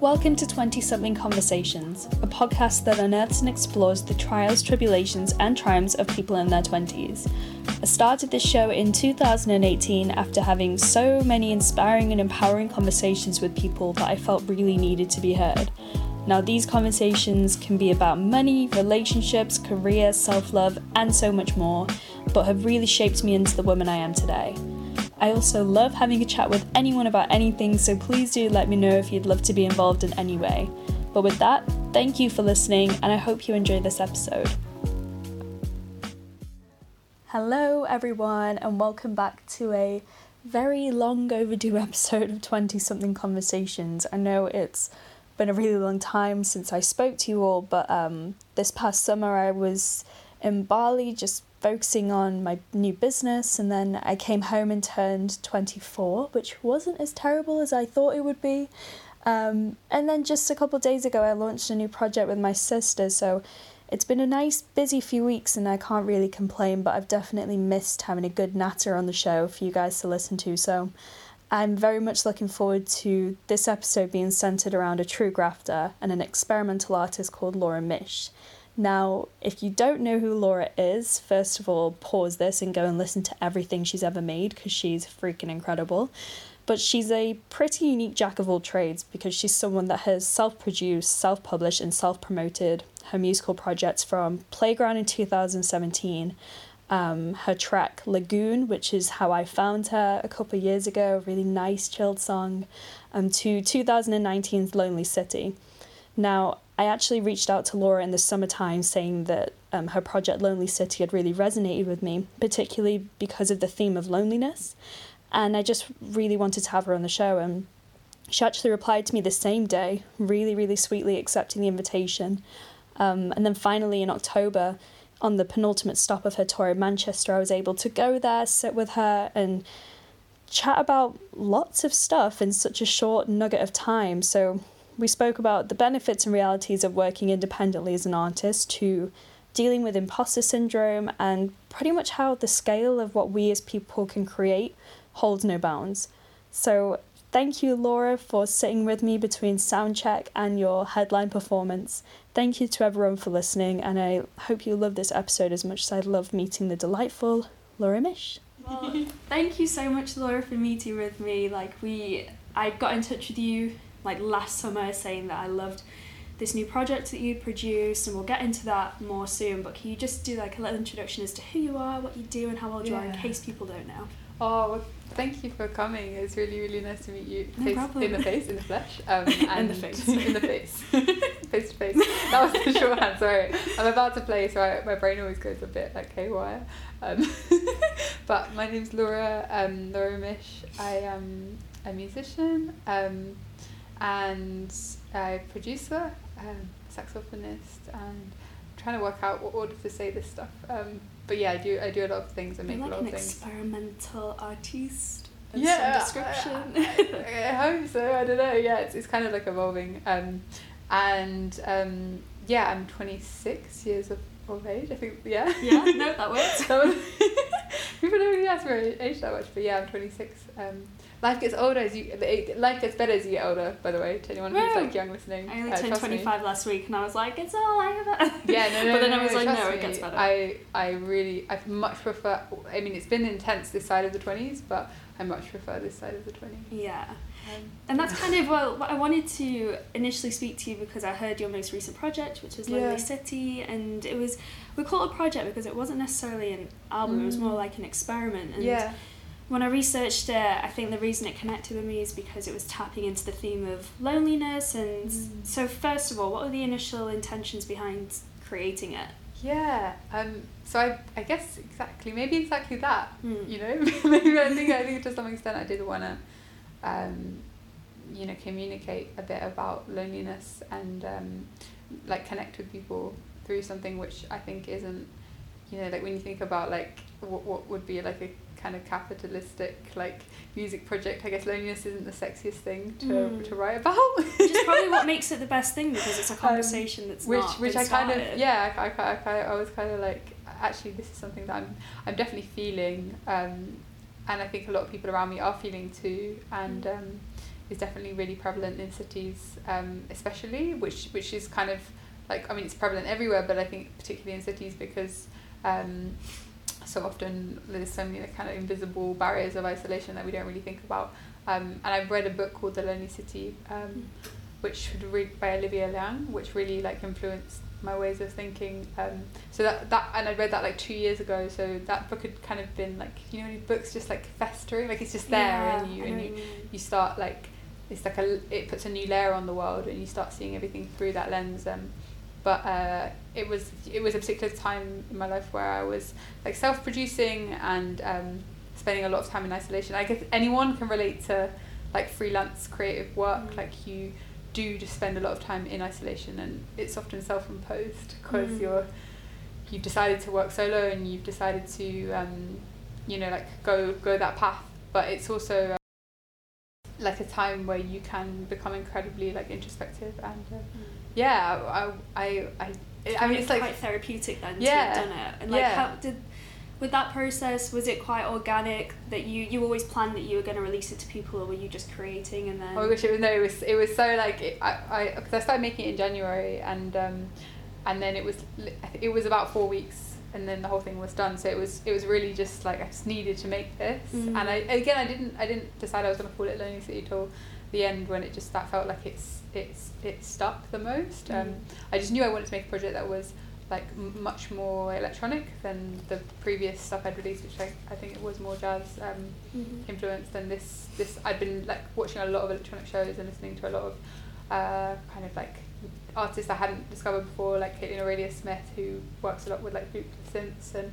Welcome to 20-something Conversations, a podcast that unearths and explores the trials, tribulations, and triumphs of people in their 20s. I started this show in 2018 after having so many inspiring and empowering conversations with people that I felt really needed to be heard. Now, these conversations can be about money, relationships, career, self-love, and so much more, but have really shaped me into the woman I am today. I also love having a chat with anyone about anything, so please do let me know if you'd love to be involved in any way. But with that, thank you for listening, and I hope you enjoy this episode. Hello everyone, and welcome back to a very long overdue episode of 20-something Conversations. I know it's been a really long time since I spoke to you all, but this past summer I was in Bali just focusing on my new business, and then I came home and turned 24, which wasn't as terrible as I thought it would be, and then just a couple of days ago I launched a new project with my sister, so it's been a nice busy few weeks and I can't really complain, but I've definitely missed having a good natter on the show for you guys to listen to, so I'm very much looking forward to this episode being centred around a true grafter and an experimental artist called Laura Misch. Now, if you don't know who Laura is, first of all, pause this and go and listen to everything she's ever made, because she's freaking incredible. But she's a pretty unique jack of all trades, because she's someone that has self-produced, self-published, and self-promoted her musical projects from Playground in 2017, her track Lagoon, which is how I found her a couple of years ago, a really nice chilled song, to 2019's Lonely City. Now, I actually reached out to Laura in the summertime saying that her project Lonely City had really resonated with me, particularly because of the theme of loneliness, and I just really wanted to have her on the show, and she actually replied to me the same day, really sweetly accepting the invitation, and then finally in October, on the penultimate stop of her tour in Manchester, I was able to go there, sit with her, and chat about lots of stuff in such a short nugget of time. So we spoke about the benefits and realities of working independently as an artist, to dealing with imposter syndrome, and pretty much how the scale of what we as people can create holds no bounds. So thank you, Laura, for sitting with me between soundcheck and your headline performance. Thank you to everyone for listening, and I hope you love this episode as much as I love meeting the delightful Laura Misch. Well, thank you so much, Laura, for meeting with me. I got in touch with you last summer saying that I loved this new project that you produced, and we'll get into that more soon, but can you just do a little introduction as to who you are, what you do, and how old you are, in case people don't know? Oh, well, thank you for coming. It's really nice to meet you in the flesh. And face to face. That was the shorthand, sorry. I'm about to play, so my brain always goes a bit haywire. But my name's Laura, Laura Misch. I am a musician, and a producer, saxophonist, and I'm trying to work out what order to say this stuff. But yeah, I do a lot of things and make a lot of things. You're like an experimental artiste of some description. I hope so, I don't know. Yeah, it's kind of evolving. I'm 26 years of age, I think. Yeah. Yeah, no, that works. People don't really ask for age that much, but yeah, I'm 26. Life gets older as you... Life gets better as you get older, by the way, to anyone who's, young listening. I only turned 25 last week, and I was like, it's all I ever... Yeah, no, but then I was it gets better. I much prefer... I mean, it's been intense this side of the 20s, but I much prefer this side of the 20s. Yeah. And that's kind of what I wanted to initially speak to you, because I heard your most recent project, which was Lonely City, and it was... We call it a project because it wasn't necessarily an album, it was more like an experiment. And when I researched it, I think the reason it connected with me is because it was tapping into the theme of loneliness. And so first of all, what were the initial intentions behind creating it? Yeah, so I guess exactly that, you know? Maybe I think to some extent I did want to, communicate a bit about loneliness and, connect with people through something which I think isn't, when you think about, what would be, a kind of capitalistic music project, I guess loneliness isn't the sexiest thing to write about, which is probably what makes it the best thing, because it's a conversation I was kind of actually this is something that I'm definitely feeling, and I think a lot of people around me are feeling too, and is definitely really prevalent in cities, especially, which is kind of like, I mean, it's prevalent everywhere, but I think particularly in cities because so often there's so many kind of invisible barriers of isolation that we don't really think about. And I've read a book called The Lonely City, which by Olivia Liang, which really like influenced my ways of thinking. So that and I read that like 2 years ago. So that book had kind of been like, you know, when your book's just like festering, like it's just there, and you start like it's like it puts a new layer on the world, and you start seeing everything through that lens. But it was a particular time in my life where I was like self-producing and spending a lot of time in isolation. I guess anyone can relate to like freelance creative work. Like you do just spend a lot of time in isolation, and it's often self-imposed because you've decided to work solo and you've decided to go that path. But it's also like a time where you can become incredibly like introspective and I mean, it's like quite therapeutic then to have done it. And like how did with that process, was it quite organic that you always planned that you were going to release it to people, or were you just creating and then... Oh, I wish it was... No, it was so like... Because I started making it in January and then it was about 4 weeks and then the whole thing was done. So it was really just like I just needed to make this. And I didn't decide I was going to call it Lonely City till the end when it just... That felt like it stuck the most. I just knew I wanted to make a project that was... like much more electronic than the previous stuff I'd released, which I think it was more jazz influenced than this. I'd been like watching a lot of electronic shows and listening to a lot of kind of like artists I hadn't discovered before, like Caitlin Aurelia-Smith, who works a lot with like looped synths, and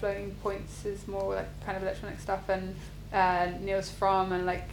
Flowing Points is more like kind of electronic stuff, and Niels Fromm, and like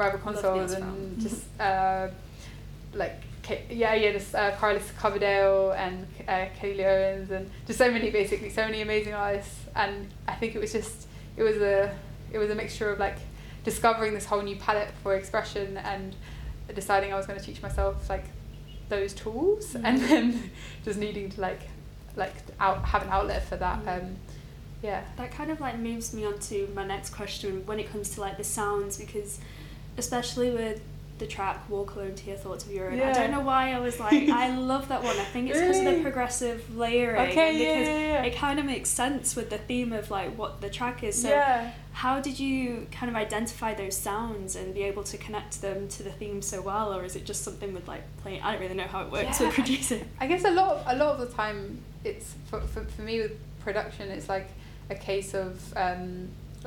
Rival Consoles, and just like Carlos Coverdale and Kelly Owens, and just so many amazing artists. And I think it was a mixture of like discovering this whole new palette for expression and deciding I was going to teach myself like those tools, and then just needing to have an outlet for that. That kind of like moves me on to my next question when it comes to like the sounds, because especially with the track Walk Alone to Hear Thoughts of Your Own. Yeah. I don't know why I was like, I love that one. I think it's because of the progressive layering, it kind of makes sense with the theme of like what the track is. So how did you kind of identify those sounds and be able to connect them to the theme so well, or is it just something with like playing? I don't really know how it works with producing. I guess a lot of the time it's for me with production, it's like a case of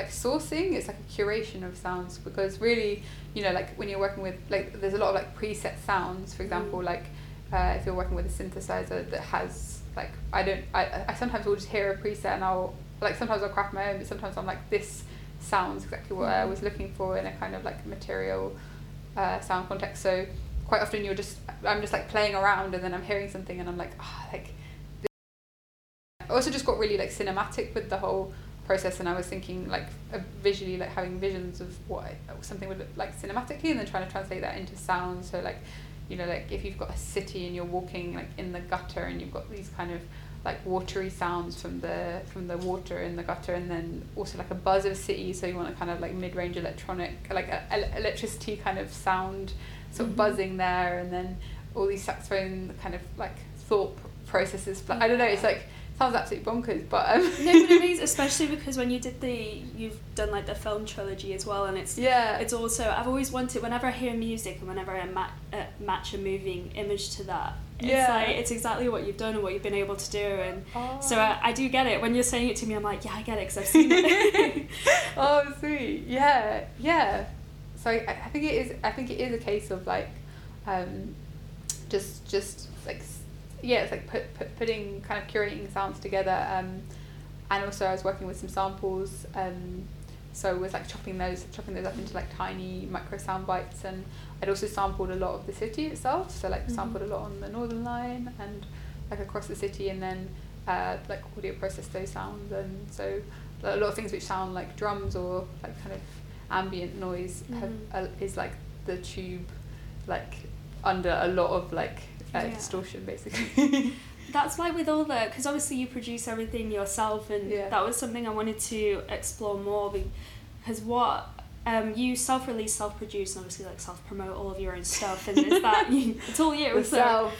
like sourcing. It's like a curation of sounds, because really, you know, like when you're working with like there's a lot of like preset sounds, for example, like if you're working with a synthesizer that has like I sometimes will just hear a preset and I'll like sometimes I'll craft my own, but sometimes I'm like, this sounds exactly what I was looking for in a kind of like material sound context. So quite often I'm just like playing around and then I'm hearing something and I'm like, I also just got really like cinematic with the whole process, and I was thinking like visually, like having visions of what something would look like cinematically, and then trying to translate that into sound. So like, you know, like if you've got a city and you're walking like in the gutter and you've got these kind of like watery sounds from the water in the gutter, and then also like a buzz of city, so you want a kind of like mid-range electronic, like electricity kind of sound sort of buzzing there, and then all these saxophone kind of like thought processes. But I don't know, it's like sounds absolutely bonkers, but no, but it means, especially because when you've done like the film trilogy as well, and it's also, I've always wanted, whenever I hear music and whenever I match a moving image to that, it's like it's exactly what you've done and what you've been able to do, and so I do get it when you're saying it to me. I'm like, I get it because I've seen it. Oh, sweet. Yeah. So I think it is a case of like, just like. Yeah, it's like putting kind of curating sounds together, and also I was working with some samples, so I was like chopping those up into like tiny micro sound bites, and I'd also sampled a lot of the city itself, so like sampled a lot on the Northern Line and like across the city, and then like audio processed those sounds, and so a lot of things which sound like drums or like kind of ambient noise is like the tube, like under a lot of like. Distortion, basically. That's why with all the... Because obviously you produce everything yourself, and that was something I wanted to explore more, because what You self-release, self-produce, and obviously like self-promote all of your own stuff, and it's that it's all you. Is that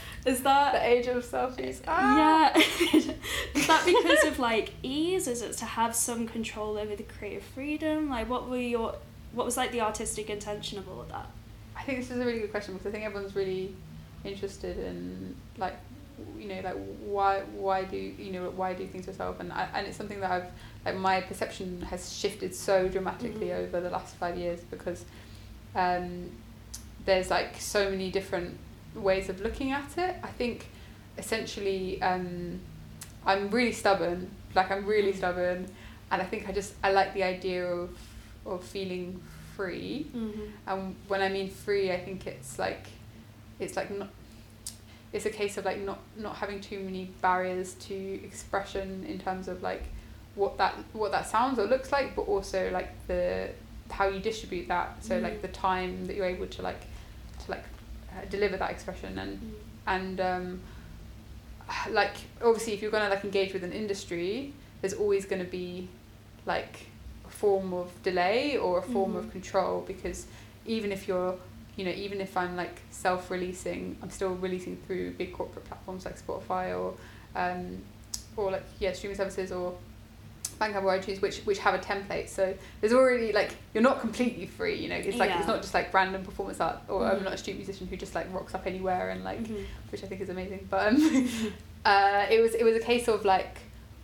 the age of selfies? Yeah. Is that because of like ease? Is it to have some control over the creative freedom? Like, what was like the artistic intention of all of that? I think this is a really good question because I think everyone's really interested in like, you know, like why do things yourself, and it's something that I've like my perception has shifted so dramatically over the last 5 years because there's like so many different ways of looking at it. I think essentially I'm really stubborn, and I think I like the idea of feeling free, and when I mean free, I think it's like not. It's a case of like not having too many barriers to expression in terms of like what that sounds or looks like, but also like the how you distribute that. So like the time that you're able to like deliver that expression and like obviously if you're gonna like engage with an industry, there's always gonna be like a form of delay or a form of control, because even if I'm like self-releasing, I'm still releasing through big corporate platforms like Spotify or like streaming services or Bandcamp, where I choose, which have a template. So there's already like you're not completely free, you know. It's like it's not just like random performance art, or I'm not a street musician who just like rocks up anywhere and like, which I think is amazing. But it was a case of like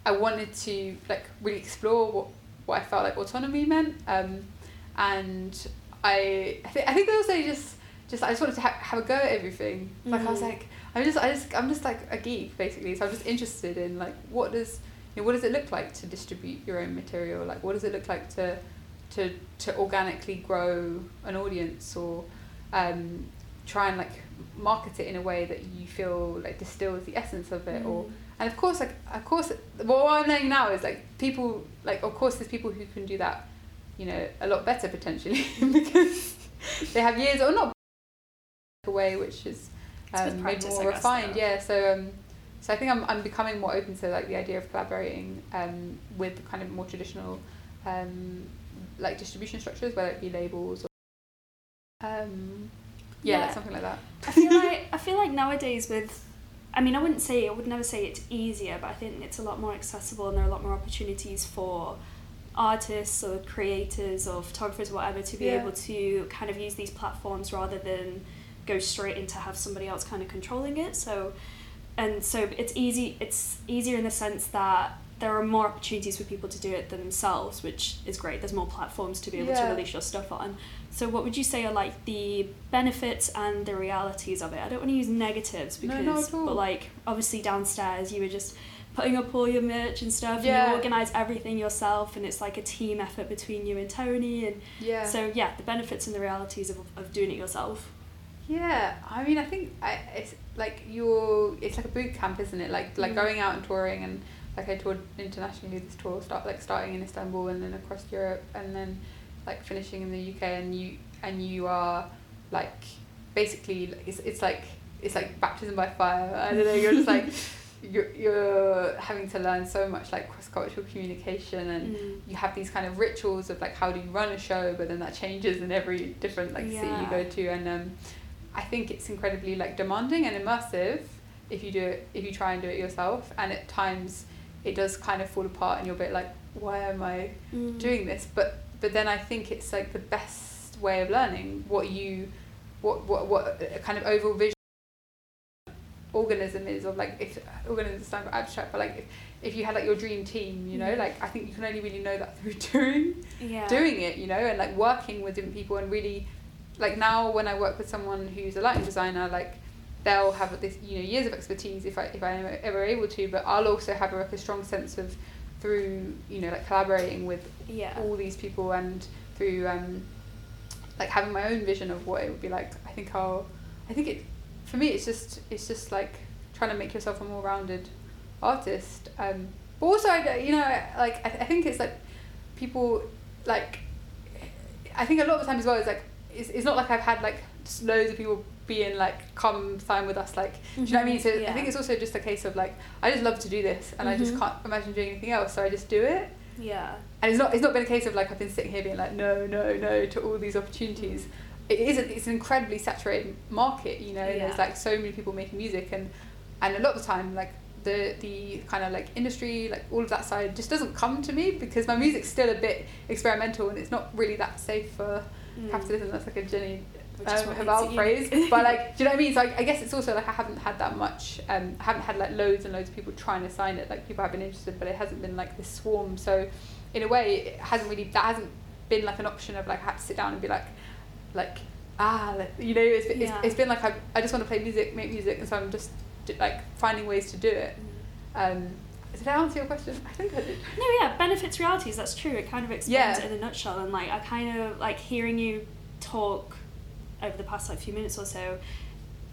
I wanted to like really explore what I felt like autonomy meant, and. I think they also just I just wanted to have a go at everything. Like I was like I'm just like a geek basically. So I'm just interested in like what does it look like to distribute your own material? Like what does it look like to organically grow an audience, or try and like market it in a way that you feel like distills the essence of it, or and of course what I'm learning now is like people like of course there's people who can do that, you know, a lot better potentially because they have years or not a way which is maybe more refined. So I think I'm becoming more open to like the idea of collaborating with the kind of more traditional like distribution structures, whether it be labels or like something like that. I feel like nowadays with I would never say it's easier, but I think it's a lot more accessible and there are a lot more opportunities for artists or creators or photographers or whatever to be able to kind of use these platforms rather than go straight into have somebody else kind of controlling it. So it's easier in the sense that there are more opportunities for people to do it themselves, which is great. There's more platforms to be able to release your stuff on. So what would you say are like the benefits and the realities of it? I don't want to use negatives because not at all. But like obviously downstairs you were just putting up all your merch and stuff, and you organise everything yourself, and it's like a team effort between you and Tony, and so the benefits and the realities of doing it yourself. It's like it's like a boot camp, isn't it, like going out and touring, and like I toured internationally this tour, starting in Istanbul and then across Europe and then like finishing in the UK, and you are like basically it's like baptism by fire. I don't know, you're just like you're having to learn so much like cross-cultural communication, and you have these kind of rituals of like how do you run a show, but then that changes in every different like city you go to, and I think it's incredibly like demanding and immersive if you try and do it yourself, and at times it does kind of fall apart and you're a bit like why am I doing this, but then I think it's like the best way of learning what kind of overall vision organism is, of like if organism stand for abstract, but like if you had like your dream team, you know, like I think you can only really know that through doing it, you know, and like working with different people, and really like now when I work with someone who's a lighting designer, like they'll have this, you know, years of expertise if I'm ever able to, but I'll also have like a strong sense of through, you know, like collaborating with all these people, and through like having my own vision of what it would be like. I think for me, it's just like trying to make yourself a more rounded artist. But also, you know, like I think it's like people like. I think a lot of the time as well, it's like it's not like I've had like just loads of people being like come sign with us, like do you know what I mean? So I think it's also just a case of like I just love to do this, and I just can't imagine doing anything else, so I just do it. Yeah. And it's not been a case of like I've been sitting here being like no to all these opportunities. It's an incredibly saturated market, you know. Yeah. There's like so many people making music, and a lot of the time like the kind of like industry, like all of that side just doesn't come to me because my music's still a bit experimental and it's not really that safe for capitalism. That's like a Jenny Haval phrase, but like, do you know what I mean? So I guess it's also like I haven't had that much, I haven't had like loads and loads of people trying to sign it. Like people have been interested, but it hasn't been like this swarm. So in a way, that hasn't been like an option of like I had to sit down and be like you know, it's been like I just want to play music, make music, and so I'm just like finding ways to do it. Did I answer your question? I think I did. No, yeah, benefits realities, that's true. It kind of explains it in a nutshell. And like I kind of like hearing you talk over the past like few minutes or so,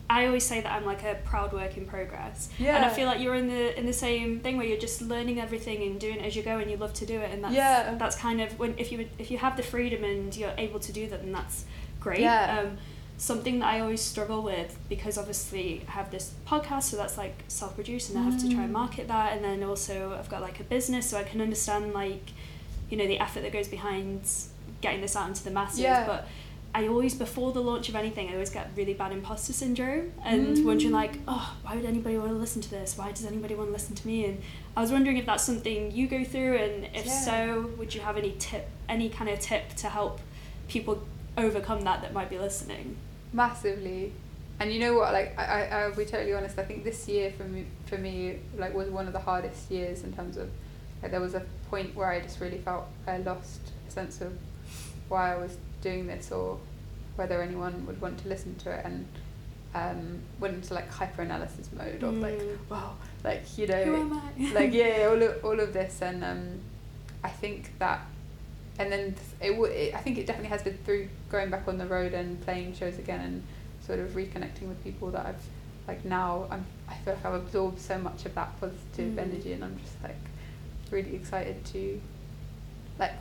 I always say that I'm like a proud work in progress. Yeah. And I feel like you're in the same thing where you're just learning everything and doing it as you go and you love to do it, and that's kind of when if you have the freedom and you're able to do that, then that's great. Yeah. Something that I always struggle with, because obviously I have this podcast, so that's like self-produced, and I have to try and market that, and then also I've got like a business, so I can understand like, you know, the effort that goes behind getting this out into the masses. Yeah. But I always, before the launch of anything, I always get really bad imposter syndrome and wondering like, oh, why would anybody want to listen to this? Why does anybody want to listen to me? And I was wondering if that's something you go through, and if so, would you have any kind of tip to help people overcome that might be listening? Massively. And you know what, like I'll be totally honest, I think this year for me like was one of the hardest years in terms of like there was a point where I just really felt I lost a sense of why I was doing this or whether anyone would want to listen to it, and went into like hyper analysis mode of like, wow, like, you know, who am I? Like all of this, and I think that. And then I think it definitely has been through going back on the road and playing shows again and sort of reconnecting with people that I've, like now, I feel like I've absorbed so much of that positive energy, and I'm just like really excited to like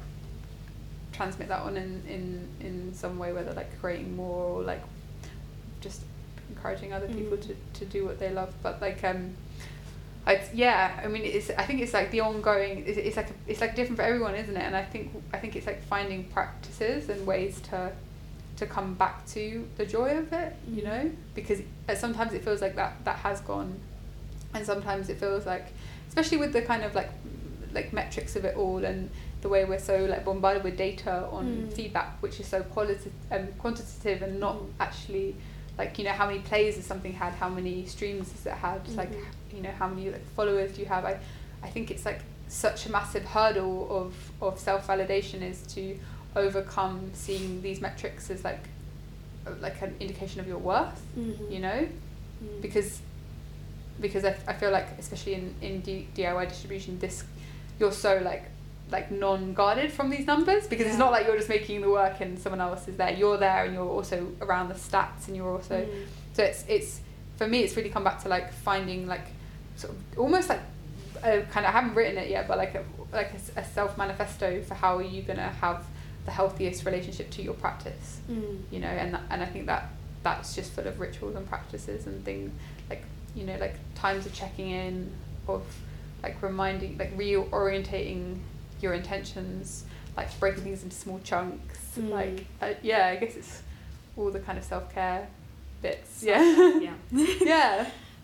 transmit that on in some way, whether like creating more or like just encouraging other people to do what they love. But like, I think it's like the ongoing. It's like different for everyone, isn't it? And I think it's like finding practices and ways to come back to the joy of it, you know. Because sometimes it feels like that has gone, and sometimes it feels like, especially with the kind of like metrics of it all and the way we're so like bombarded with data on feedback, which is so qualitative and quantitative and not actually. Like, you know, how many plays has something had? How many streams has it had? Like, you know, how many like followers do you have? I think it's like such a massive hurdle of self-validation is to overcome seeing these metrics as like an indication of your worth, you know, because I feel like, especially in DIY distribution, you're so like non-guarded from these numbers, because it's not like you're just making the work and someone else is there. You're there and you're also around the stats, and you're also so it's for me it's really come back to like finding like sort of almost like a kind of, I haven't written it yet, but like a self-manifesto for how are you gonna have the healthiest relationship to your practice, you know. And I think that's just full of rituals and practices and things like, you know, like times of checking in, of like reminding, like reorientating your intentions, like breaking things into small chunks, like I guess it's all the kind of self-care bits. Yeah.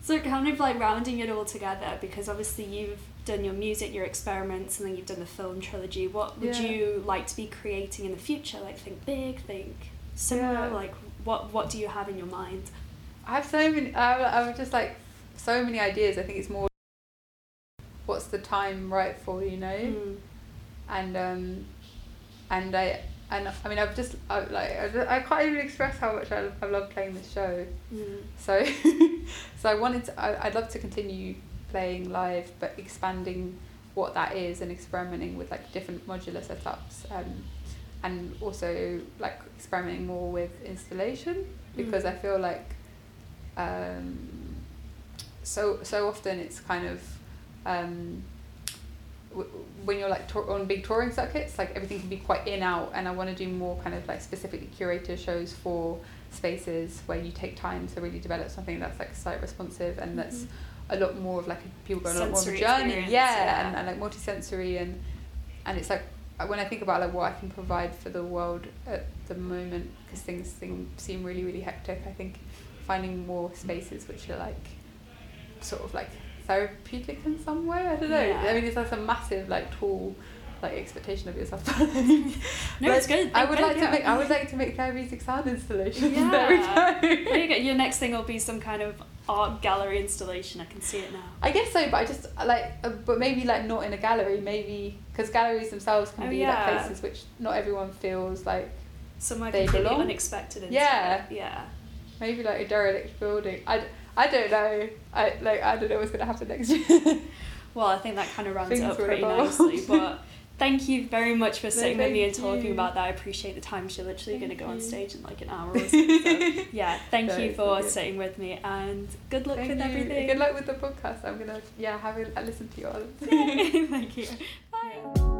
So kind of like rounding it all together, because obviously you've done your music, your experiments, and then you've done the film trilogy. What would you like to be creating in the future? Like, think big, think similar. Like what do you have in your mind? I have so many. I've just like so many ideas. I think it's more what's the time right for, you know. And I mean, I can't even express how much I love playing this show. So, I'd love to continue playing live, but expanding what that is and experimenting with like different modular setups, and also like experimenting more with installation, because I feel like, so often it's kind of, when you're like on big touring circuits, like everything can be quite in out, and I want to do more kind of like specifically curated shows for spaces where you take time to really develop something that's like site responsive and that's a lot more of like people go on a lot more of a journey, and like multi-sensory, and And it's like, when I think about like what I can provide for the world at the moment, because things seem really, really hectic, I think finding more spaces which are like sort of like therapeutic in some way, I don't know. Yeah. I mean, it's like a massive like tall like expectation of yourself. No, it's good. I would like to make therapeutic sound installations. Yeah. There we go. Your next thing will be some kind of art gallery installation. I can see it now. I guess so, but I just like, but maybe like not in a gallery, maybe because galleries themselves can be like places which not everyone feels like somewhere they completely belong. Unexpected. Yeah. Maybe like a derelict building. I don't know. I don't know what's gonna happen next year. Well, I think that kind of rounds it up pretty nicely. But thank you very much for sitting with me and talking about that. I appreciate the time. She's literally going to go on stage in like an hour or so. Thank you for sitting with me, and good luck with everything. Good luck with the podcast. I'm gonna have a listen to you all. Thank you. Bye.